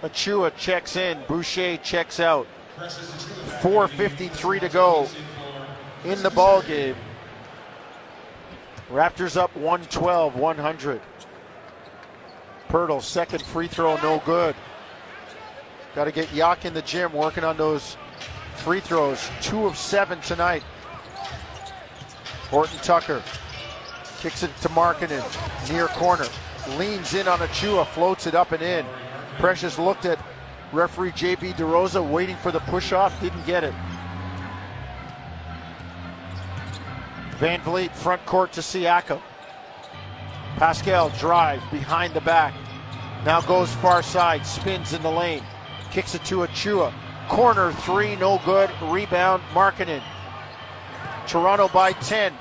Achiuwa checks in. Boucher checks out. four fifty-three to go in the ball game. Raptors up one twelve one hundred. Poeltl, second free throw, no good. Got to get Yak in the gym, working on those free throws. Two of seven tonight. Horton-Tucker kicks it to Markkanen, near corner. Leans in on Achiuwa, floats it up and in. Precious looked at referee J B. DeRosa, waiting for the push-off, didn't get it. VanVleet, front court to Siakam. Pascal drive behind the back. Now goes far side, spins in the lane. Kicks it to Achiuwa. Corner three, no good. Rebound, Markkanen. Toronto by ten.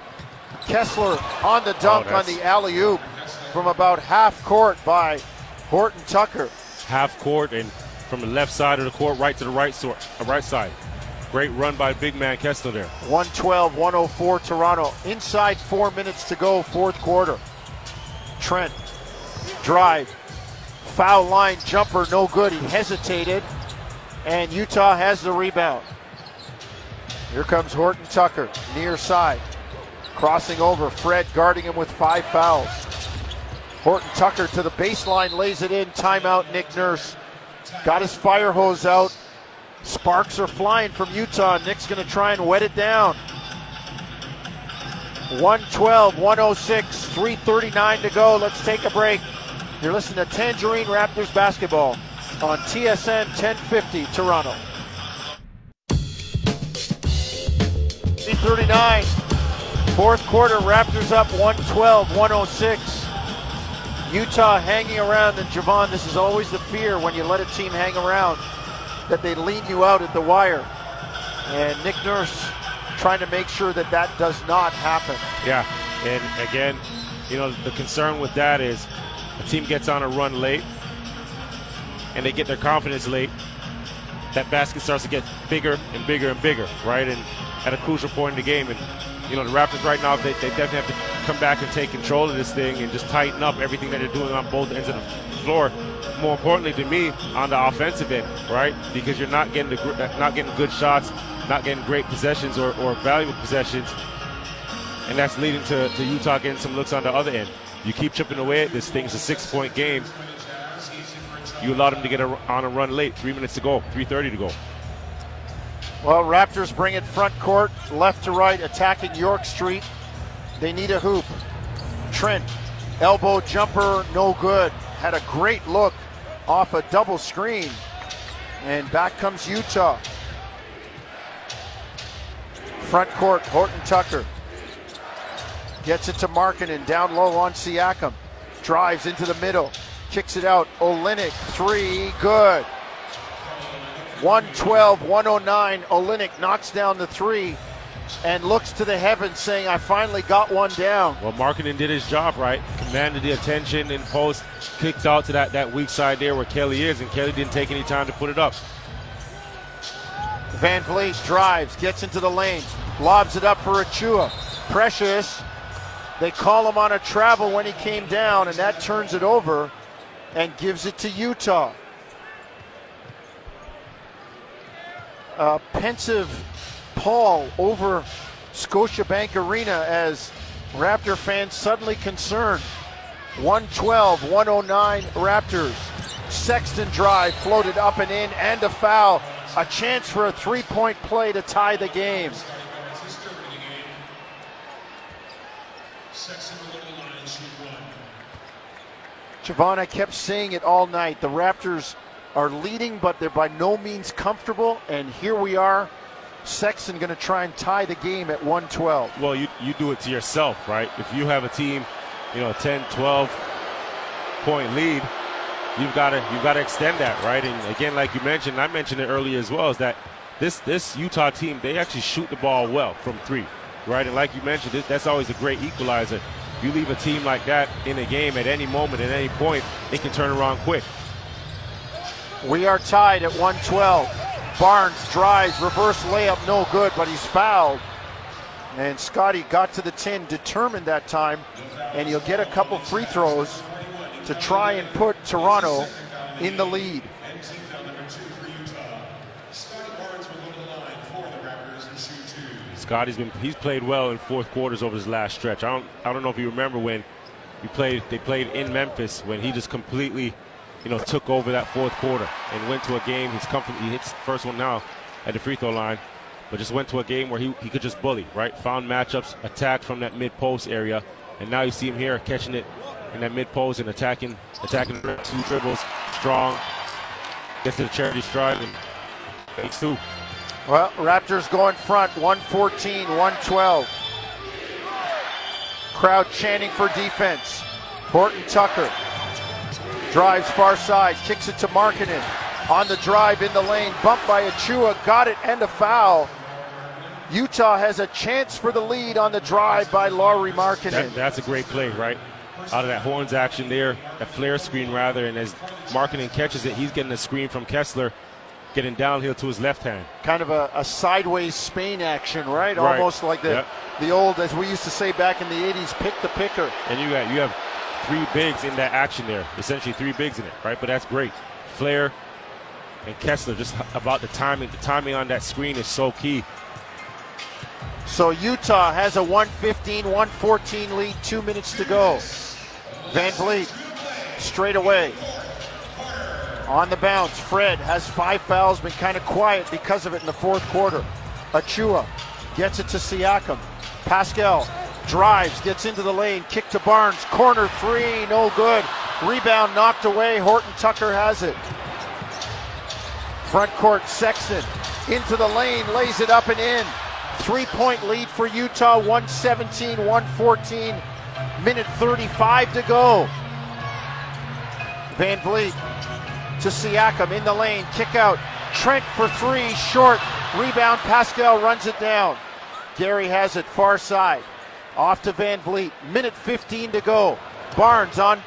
Kessler on the dunk, oh, on the alley-oop from about half court by Horton-Tucker. Half court and from the left side of the court right to the right, sort, uh, right side. Great run by big man Kessler there. one twelve one oh four Toronto. Inside four minutes to go, fourth quarter. Trent, drive, foul line jumper, no good. He hesitated, and Utah has the rebound. Here comes Horton-Tucker, near side, crossing over. Fred guarding him with five fouls. Horton-Tucker to the baseline, lays it in. Timeout, Nick Nurse. Got his fire hose out. Sparks are flying from Utah. Nick's going to try and wet it down. one twelve one oh six, three thirty-nine to go. Let's take a break. You're listening to Tangerine Raptors basketball on T S N ten fifty Toronto. three thirty-nine, fourth quarter, Raptors up one twelve one oh six. Utah hanging around, and Javon, this is always the fear when you let a team hang around, that they lean you out at the wire. And Nick Nurse trying to make sure that that does not happen. Yeah, and again, you know, the concern with that is a team gets on a run late and they get their confidence late. That basket starts to get bigger and bigger and bigger, right? And at a crucial point in the game. And, you know, the Raptors right now, they, they definitely have to come back and take control of this thing and just tighten up everything that they're doing on both ends of the floor. More importantly to me, on the offensive end, right? Because you're not getting the, not getting good shots, not getting great possessions or, or valuable possessions, and that's leading to, to Utah getting some looks on the other end. You keep chipping away at this thing. It's a six-point game. You allowed them to get a, on a run late. Three minutes to go, three thirty to go. Well, Raptors bring it front court, left to right, attacking York Street. They need a hoop. Trent, elbow jumper, no good. Had a great look off a double screen, and back comes Utah. Front court, Horton-Tucker gets it to Markkanen, down low on Siakam. Drives into the middle, kicks it out. Olynyk, three, good. one twelve one oh nine, Olynyk knocks down the three and looks to the heavens saying, I finally got one down. Well, Markkanen did his job, right? Commanded the attention in post, kicked out to that, that weak side there where Kelly is, and Kelly didn't take any time to put it up. VanVleet drives, gets into the lane, lobs it up for Achiuwa. Precious, they call him on a travel when he came down, and that turns it over and gives it to Utah. Uh, pensive Paul over Scotiabank Arena as Raptor fans suddenly concerned. one twelve, one oh nine Raptors. Sexton drive, floated up and in, and a foul. A chance for a three-point play to tie the game. Javon, I kept saying it all night. The Raptors are leading, but they're by no means comfortable, and here we are. Sexton going to try and tie the game at one twelve. Well, you, you do it to yourself, right? If you have a team, you know, a ten, twelve point lead, you've got to you've got to extend that, right? And again, like you mentioned, I mentioned it earlier as well, is that this this Utah team, they actually shoot the ball well from three, right? And like you mentioned, this, that's always a great equalizer. You leave a team like that in a game at any moment, at any point, it can turn around quick. We are tied at one twelve. Barnes drives, reverse layup, no good, but he's fouled. And Scottie got to the tin, determined that time, and he'll get a couple free throws to try and put Toronto in the lead. Scottie's been, he's played well in fourth quarters over his last stretch. I don't, I don't know if you remember when he played, they played in Memphis, when he just completely, you know, took over that fourth quarter and went to a game. He's comfortable. He hits the first one now at the free throw line, but just went to a game where he, he could just bully, right? Found matchups, attacked from that mid-post area, and now you see him here catching it in that mid-post and attacking, attacking two dribbles, strong, gets to the charity stripe, and takes two. Well, Raptors go in front, one fourteen, one twelve. Crowd chanting for defense. Horton-Tucker drives far side, kicks it to Markkanen. On the drive in the lane, bumped by Achiuwa, got it, and a foul. Utah has a chance for the lead on the drive by Lauri Markkanen. That, that's a great play, right? Out of that horns action there, that flare screen rather, and as Markkanen catches it, he's getting a screen from Kessler, getting downhill to his left hand. Kind of a, a sideways Spain action, right? right. Almost like the yep. the old, as we used to say back in the eighties, pick the picker. And you got you have three bigs in that action there, essentially three bigs in it, right? But that's great. Flare and Kessler, just about the timing. The timing on that screen is so key. So Utah has a one fifteen, one fourteen lead, two minutes to go. VanVleet straight away. On the bounce, Fred has five fouls, been kind of quiet because of it in the fourth quarter. Achiuwa gets it to Siakam. Pascal drives, gets into the lane, kick to Barnes, corner three, no good. Rebound knocked away, Horton-Tucker has it. Front court, Sexton into the lane, lays it up and in. Three-point lead for Utah, one seventeen, one fourteen, minute thirty-five to go. VanVleet to Siakam in the lane, kick out, Trent for three, short, rebound, Pascal runs it down. Gary has it, far side, off to VanVleet, minute fifteen to go. Barnes on,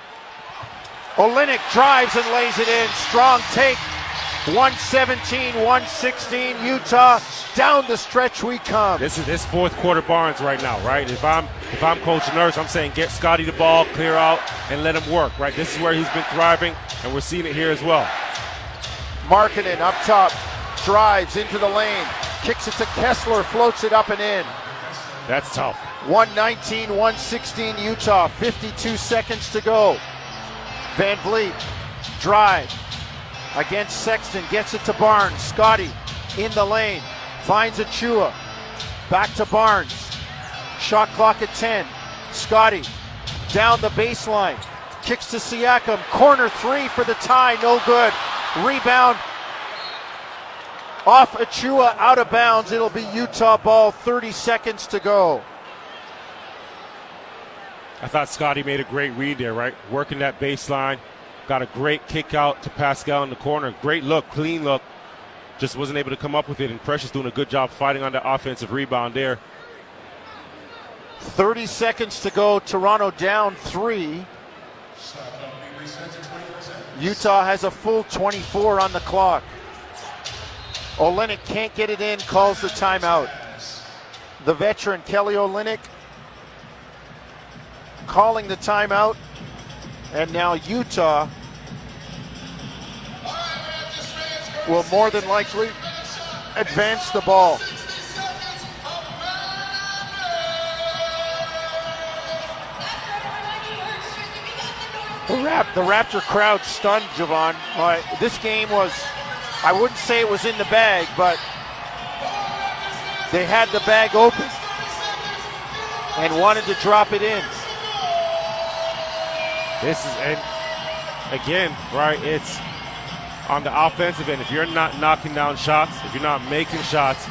Olynyk drives and lays it in, strong take, one seventeen, one sixteen, Utah, down the stretch we come. This is this fourth quarter Barnes right now, right? If I'm if I'm Coach Nurse, I'm saying get Scottie the ball, clear out, and let him work, right? This is where he's been thriving, and we're seeing it here as well. Markkanen up top, drives into the lane, kicks it to Kessler, floats it up and in. That's tough. one nineteen, one sixteen, Utah, fifty-two seconds to go. VanVleet, drive. Against Sexton, gets it to Barnes. Scottie in the lane, finds Achiuwa. Back to Barnes. Shot clock at ten. Scottie down the baseline. Kicks to Siakam. Corner three for the tie. No good. Rebound. Off Achiuwa, out of bounds. It'll be Utah ball. thirty seconds to go. I thought Scottie made a great read there, right? Working that baseline. Got a great kick out to Pascal in the corner. Great look, clean look. Just wasn't able to come up with it, and Precious doing a good job fighting on the offensive rebound there. thirty seconds to go. Toronto down three. Utah has a full twenty-four on the clock. Olynyk can't get it in, calls the timeout. The veteran Kelly Olynyk calling the timeout. And now Utah will more than likely advance the ball. The, Rap- the Raptor crowd stunned, Javon. Uh, this game was, I wouldn't say it was in the bag, but they had the bag open and wanted to drop it in. This is, and again, right, it's on the offensive end. If you're not knocking down shots, if you're not making shots,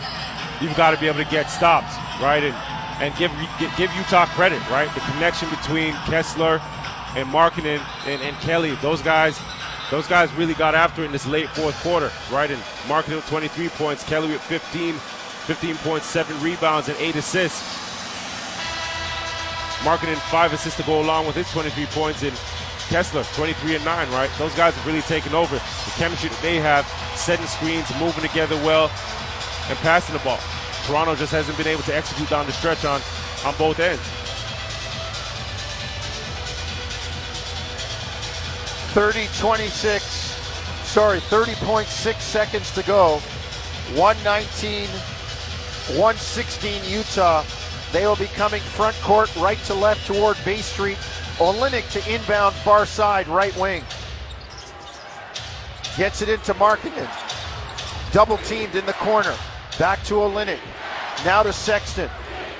you've got to be able to get stops, right? And and give give Utah credit, right? The connection between Kessler and Markkanen and, and Kelly, those guys, those guys really got after it in this late fourth quarter, right? And Markkanen with twenty-three points, Kelly with fifteen, fifteen points, seven rebounds, and eight assists. Markkanen five assists to go along with his twenty-three points, and Kessler twenty-three and nine, right? Those guys have really taken over. The chemistry that they have, setting screens, moving together well, and passing the ball. Toronto just hasn't been able to execute down the stretch on, on both ends. thirty twenty-six, sorry, thirty point six seconds to go. one nineteen, one sixteen Utah. They will be coming front court, right to left toward Bay Street. Olynyk to inbound, far side, right wing. Gets it into Markkanen. Double teamed in the corner. Back to Olynyk. Now to Sexton.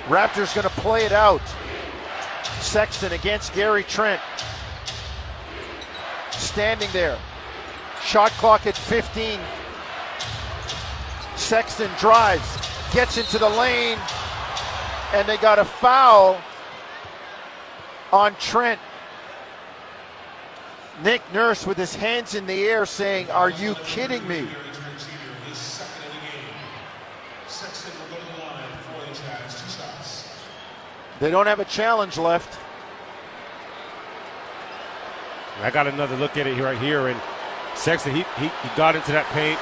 Raptors going to play it out. Sexton against Gary Trent. Standing there. Shot clock at fifteen. Sexton drives, gets into the lane, and they got a foul on Trent. Nick Nurse with his hands in the air saying, "Are you kidding me?" They don't have a challenge left. I got another look at it here, right here, and Sexton, he, he, he got into that paint.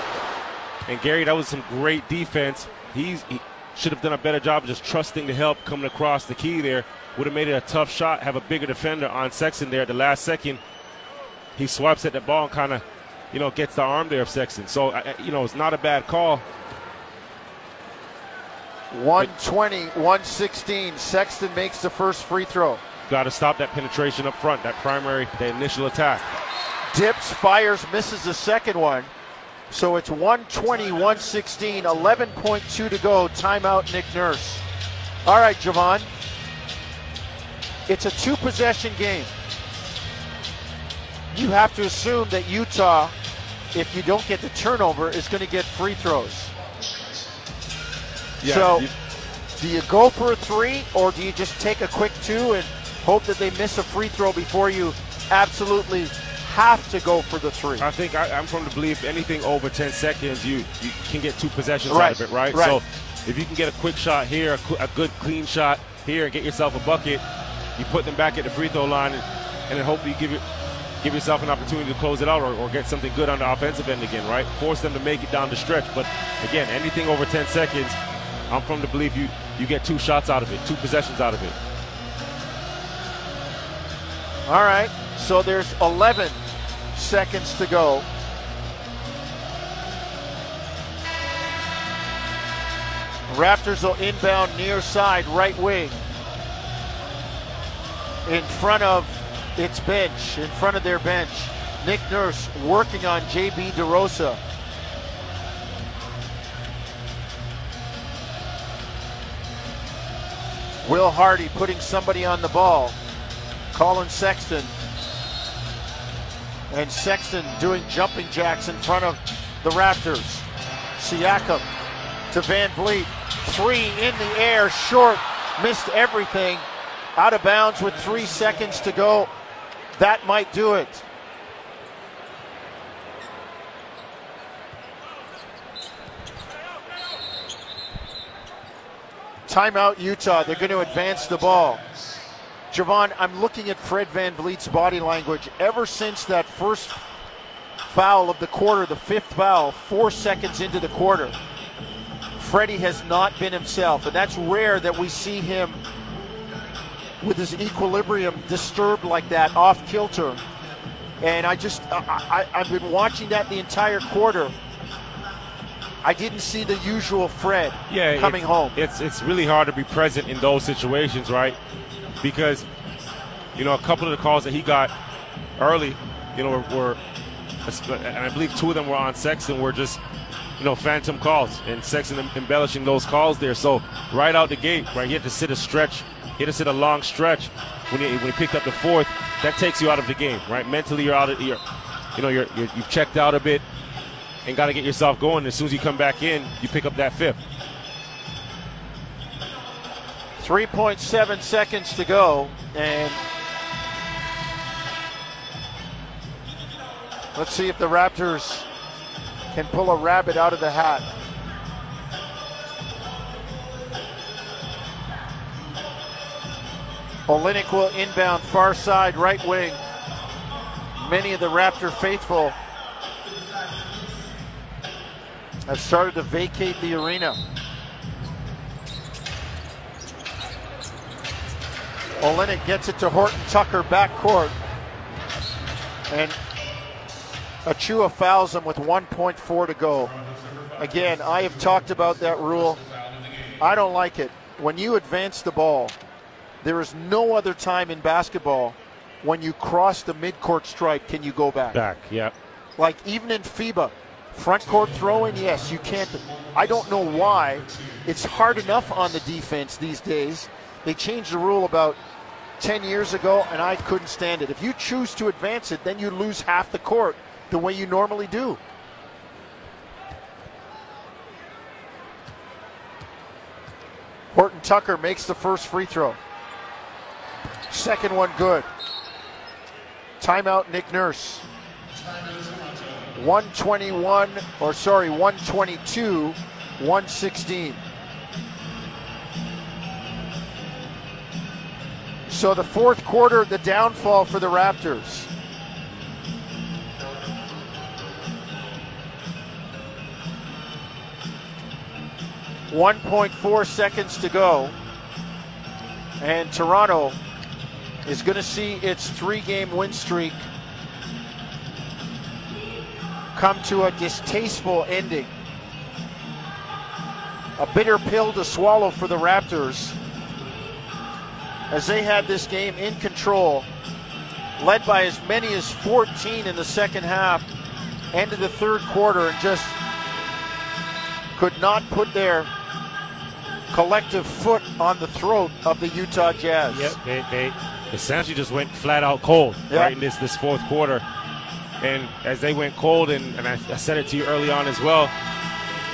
And Gary, that was some great defense. He's, he should have done a better job of just trusting the help coming across the key there. Would have made it a tough shot, have a bigger defender on Sexton there at the last second. He swipes at the ball and kind of, you know, gets the arm there of Sexton. So, you know, it's not a bad call. one twenty, one sixteen, Sexton makes the first free throw. Got to stop that penetration up front, that primary, the initial attack. Dips, fires, misses the second one. So it's one twenty, one sixteen, eleven point two to go. Timeout, Nick Nurse. All right, Javon. It's a two-possession game. You have to assume that Utah, if you don't get the turnover, is going to get free throws. Yeah, so you- do you go for a three, or do you just take a quick two and hope that they miss a free throw before you absolutely have to go for the three? I think I, I'm from the belief anything over ten seconds, you, you can get two possessions right. out of it, right? right? So if you can get a quick shot here, a, qu- a good clean shot here, and get yourself a bucket, you put them back at the free throw line, and, and then hopefully you give it, give yourself an opportunity to close it out, or, or get something good on the offensive end again, right? Force them to make it down the stretch. But again, anything over ten seconds, I'm from the belief you, you get two shots out of it, two possessions out of it. All right, so there's eleven seconds to go. Raptors will inbound near side, right wing. In front of its bench, in front of their bench. Nick Nurse working on J B. DeRosa. Will Hardy putting somebody on the ball. Colin Sexton, and Sexton doing jumping jacks in front of the Raptors. Siakam to VanVleet, three in the air, short, missed everything. Out of bounds with three seconds to go. That might do it. Timeout Utah, they're going to advance the ball. Javon, I'm looking at Fred VanVleet's body language. Ever since that first foul of the quarter, the fifth foul, four seconds into the quarter, Freddie has not been himself. And that's rare that we see him with his equilibrium disturbed like that, off kilter. And I just, I, I, I've been watching that the entire quarter. I didn't see the usual Fred yeah, coming it's, home. It's it's really hard to be present in those situations, right? Because, you know, a couple of the calls that he got early, you know, were, were and I believe two of them were on Sexton, were just, you know, phantom calls, and Sexton embellishing those calls there. So right out the gate, right, he had to sit a stretch, he had to sit a long stretch when he, when he picked up the fourth. That takes you out of the game, right? Mentally, you're out of, you're, you know, you're, you're you've checked out a bit, and got to get yourself going. As soon as you come back in, you pick up that fifth. three point seven seconds to go, and let's see if the Raptors can pull a rabbit out of the hat. Olynyk will inbound far side, right wing. Many of the Raptor faithful have started to vacate the arena. Olynyk gets it to Horton-Tucker backcourt, and Achiuwa fouls him with one point four to go. Again, I have talked about that rule. I don't like it. When you advance the ball, there is no other time in basketball when you cross the midcourt stripe can you go back. Back, yeah. Like even in FIBA, front court throwing, yes, you can't. I don't know why. It's hard enough on the defense these days. They changed the rule about ten years ago, and I couldn't stand it. If you choose to advance it, then you lose half the court the way you normally do. Horton-Tucker makes the first free throw. Second one good. Timeout, Nick Nurse. one twenty-one, or sorry, one twenty-two, one sixteen. So the fourth quarter, the downfall for the Raptors. one point four seconds to go. And Toronto is going to see its three-game win streak come to a distasteful ending. A bitter pill to swallow for the Raptors, as they had this game in control, led by as many as fourteen in the second half, ended the third quarter, and just could not put their collective foot on the throat of the Utah Jazz. Yep, they, they essentially just went flat out cold, yep, right in this, this fourth quarter. And as they went cold, and, and I, I said it to you early on as well,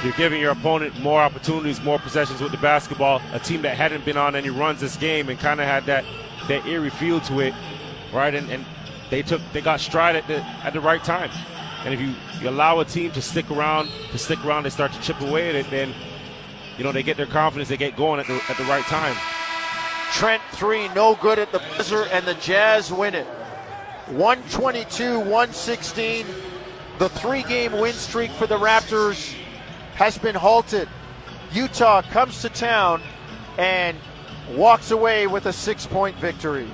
you're giving your opponent more opportunities, more possessions with the basketball. A team that hadn't been on any runs this game and kind of had that, that eerie feel to it, right? And, and they took, they got stride at the, at the right time. And if you, you allow a team to stick around, to stick around, they start to chip away at it, then, you know, they get their confidence, they get going at the, at the right time. Trent three, no good at the buzzer, and the Jazz win it. one twenty-two, one sixteen. The three-game win streak for the Raptors has been halted. Utah comes to town and walks away with a six-point victory.